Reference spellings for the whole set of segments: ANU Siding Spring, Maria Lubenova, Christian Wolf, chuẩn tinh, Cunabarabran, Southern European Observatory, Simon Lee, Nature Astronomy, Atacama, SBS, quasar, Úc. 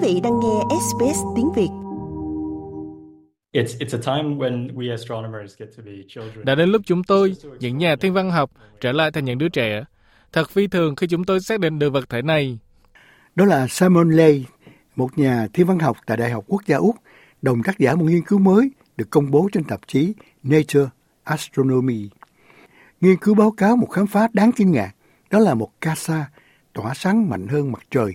Quý vị đang nghe SBS tiếng Việt. Đã đến lúc chúng tôi, những nhà thiên văn học, trở lại thành những đứa trẻ. Thật phi thường khi chúng tôi xác định được vật thể này. Đó là Simon Lee, một nhà thiên văn học tại Đại học Quốc gia Úc, đồng tác giả một nghiên cứu mới được công bố trên tạp chí Nature Astronomy. Nghiên cứu báo cáo một khám phá đáng kinh ngạc, đó là một quasar tỏa sáng mạnh hơn mặt trời.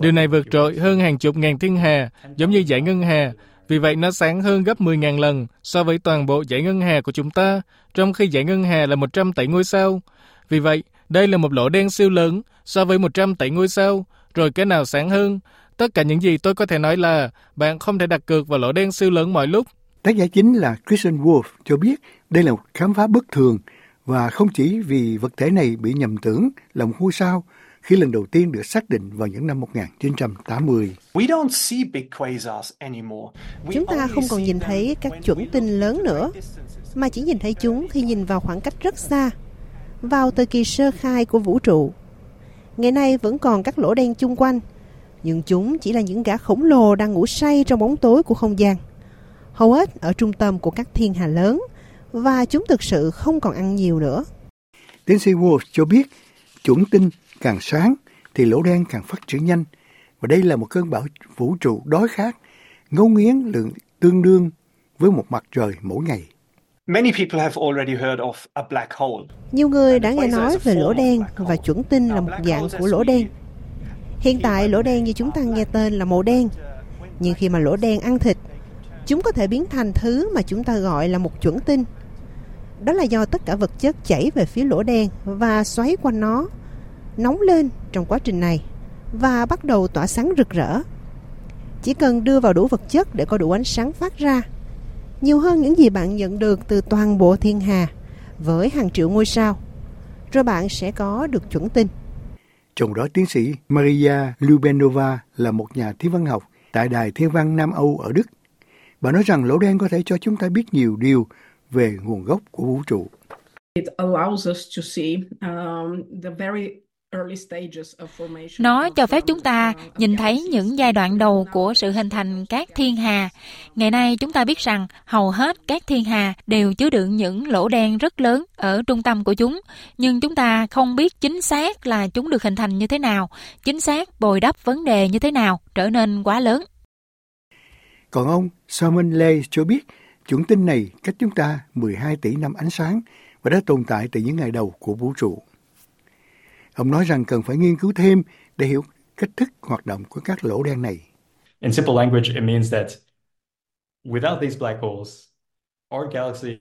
Điều này vượt trội hơn hàng chục ngàn thiên hà, giống như dải ngân hà. Vì vậy nó sáng hơn gấp 10.000 lần so với toàn bộ dải ngân hà của chúng ta, trong khi dải ngân hà là 100 tỷ ngôi sao. Vì vậy, đây là một lỗ đen siêu lớn so với 100 tỷ ngôi sao, rồi cái nào sáng hơn. Tất cả những gì tôi có thể nói là bạn không thể đặt cược vào lỗ đen siêu lớn mọi lúc. Tác giả chính là Christian Wolf cho biết đây là một khám phá bất thường, và không chỉ vì vật thể này bị nhầm tưởng là một ngôi sao khi lần đầu tiên được xác định vào những năm 1980. Chúng ta không còn nhìn thấy các chuẩn tinh lớn nữa, mà chỉ nhìn thấy chúng khi nhìn vào khoảng cách rất xa, vào thời kỳ sơ khai của vũ trụ. Ngày nay vẫn còn các lỗ đen chung quanh, nhưng chúng chỉ là những gã khổng lồ đang ngủ say trong bóng tối của không gian, hầu hết ở trung tâm của các thiên hà lớn, và chúng thực sự không còn ăn nhiều nữa. Tiến sĩ Wolf cho biết, chuẩn tinh càng sáng thì lỗ đen càng phát triển nhanh, và đây là một cơn bão vũ trụ đói khát, ngấu nghiến lượng tương đương với một mặt trời mỗi ngày. Nhiều người đã nghe nói về lỗ đen, và chuẩn tinh là một dạng của lỗ đen. Hiện tại lỗ đen như chúng ta nghe tên là màu đen, nhưng khi mà lỗ đen ăn thịt, chúng có thể biến thành thứ mà chúng ta gọi là một chuẩn tinh. Đó là do tất cả vật chất chảy về phía lỗ đen và xoáy quanh nó, nóng lên trong quá trình này và bắt đầu tỏa sáng rực rỡ. Chỉ cần đưa vào đủ vật chất để có đủ ánh sáng phát ra, nhiều hơn những gì bạn nhận được từ toàn bộ thiên hà với hàng triệu ngôi sao, rồi bạn sẽ có được chuẩn tinh. Trong đó tiến sĩ Maria Lubenova là một nhà thiên văn học tại Đài Thiên văn Nam Âu ở Đức. Bà nói rằng lỗ đen có thể cho chúng ta biết nhiều điều về nguồn gốc của vũ trụ. Nó cho phép chúng ta nhìn thấy những giai đoạn đầu của sự hình thành các thiên hà. Ngày nay chúng ta biết rằng hầu hết các thiên hà đều chứa đựng những lỗ đen rất lớn ở trung tâm của chúng, nhưng chúng ta không biết chính xác là chúng được hình thành như thế nào, chính xác bồi đắp vấn đề như thế nào trở nên quá lớn. Còn ông Simon Lee cho biết chuẩn tinh này cách chúng ta 12 tỷ năm ánh sáng và đã tồn tại từ những ngày đầu của vũ trụ. Ông nói rằng cần phải nghiên cứu thêm để hiểu cách thức hoạt động của các lỗ đen này. In simple language, it means that without these black holes, our galaxy.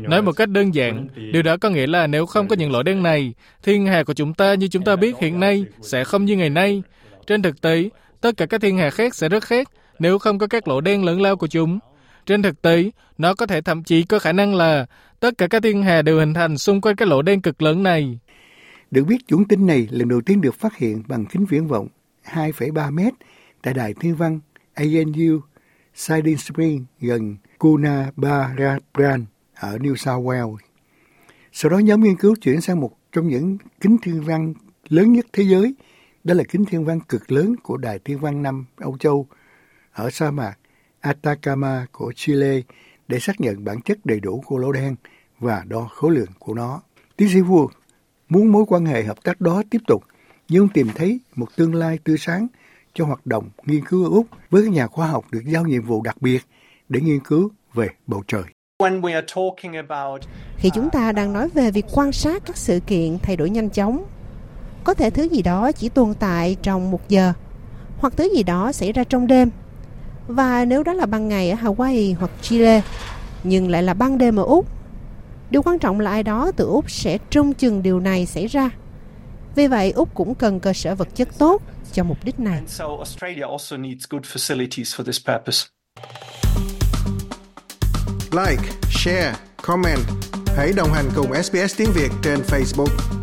Nói một cách đơn giản, điều đó có nghĩa là nếu không có những lỗ đen này, thiên hà của chúng ta như chúng ta biết hiện nay sẽ không như ngày nay. Trên thực tế, tất cả các thiên hà khác sẽ rất khác nếu không có các lỗ đen lớn lao của chúng. Trên thực tế, nó có thể thậm chí có khả năng là tất cả các thiên hà đều hình thành xung quanh các lỗ đen cực lớn này. Được biết, chuẩn tinh này lần đầu tiên được phát hiện bằng kính viễn vọng 2,3 mét tại Đài Thiên văn ANU Siding Spring gần Cunabarabran ở New South Wales. Sau đó nhóm nghiên cứu chuyển sang một trong những kính thiên văn lớn nhất thế giới, đó là kính thiên văn cực lớn của Đài Thiên văn Nam Âu Châu ở sa mạc Atacama của Chile để xác nhận bản chất đầy đủ của lỗ đen và đo khối lượng của nó. Tiến sĩ Vua muốn mối quan hệ hợp tác đó tiếp tục, nhưng ông tìm thấy một tương lai tươi sáng cho hoạt động nghiên cứu ở Úc với các nhà khoa học được giao nhiệm vụ đặc biệt để nghiên cứu về bầu trời. Khi chúng ta đang nói về việc quan sát các sự kiện thay đổi nhanh chóng, có thể thứ gì đó chỉ tồn tại trong một giờ, hoặc thứ gì đó xảy ra trong đêm. Và nếu đó là ban ngày ở Hawaii hoặc Chile, nhưng lại là ban đêm ở Úc, điều quan trọng là ai đó từ Úc sẽ trông chừng điều này xảy ra. Vì vậy, Úc cũng cần cơ sở vật chất tốt cho mục đích này. Like, share, comment. Hãy đồng hành cùng SBS Tiếng Việt trên Facebook.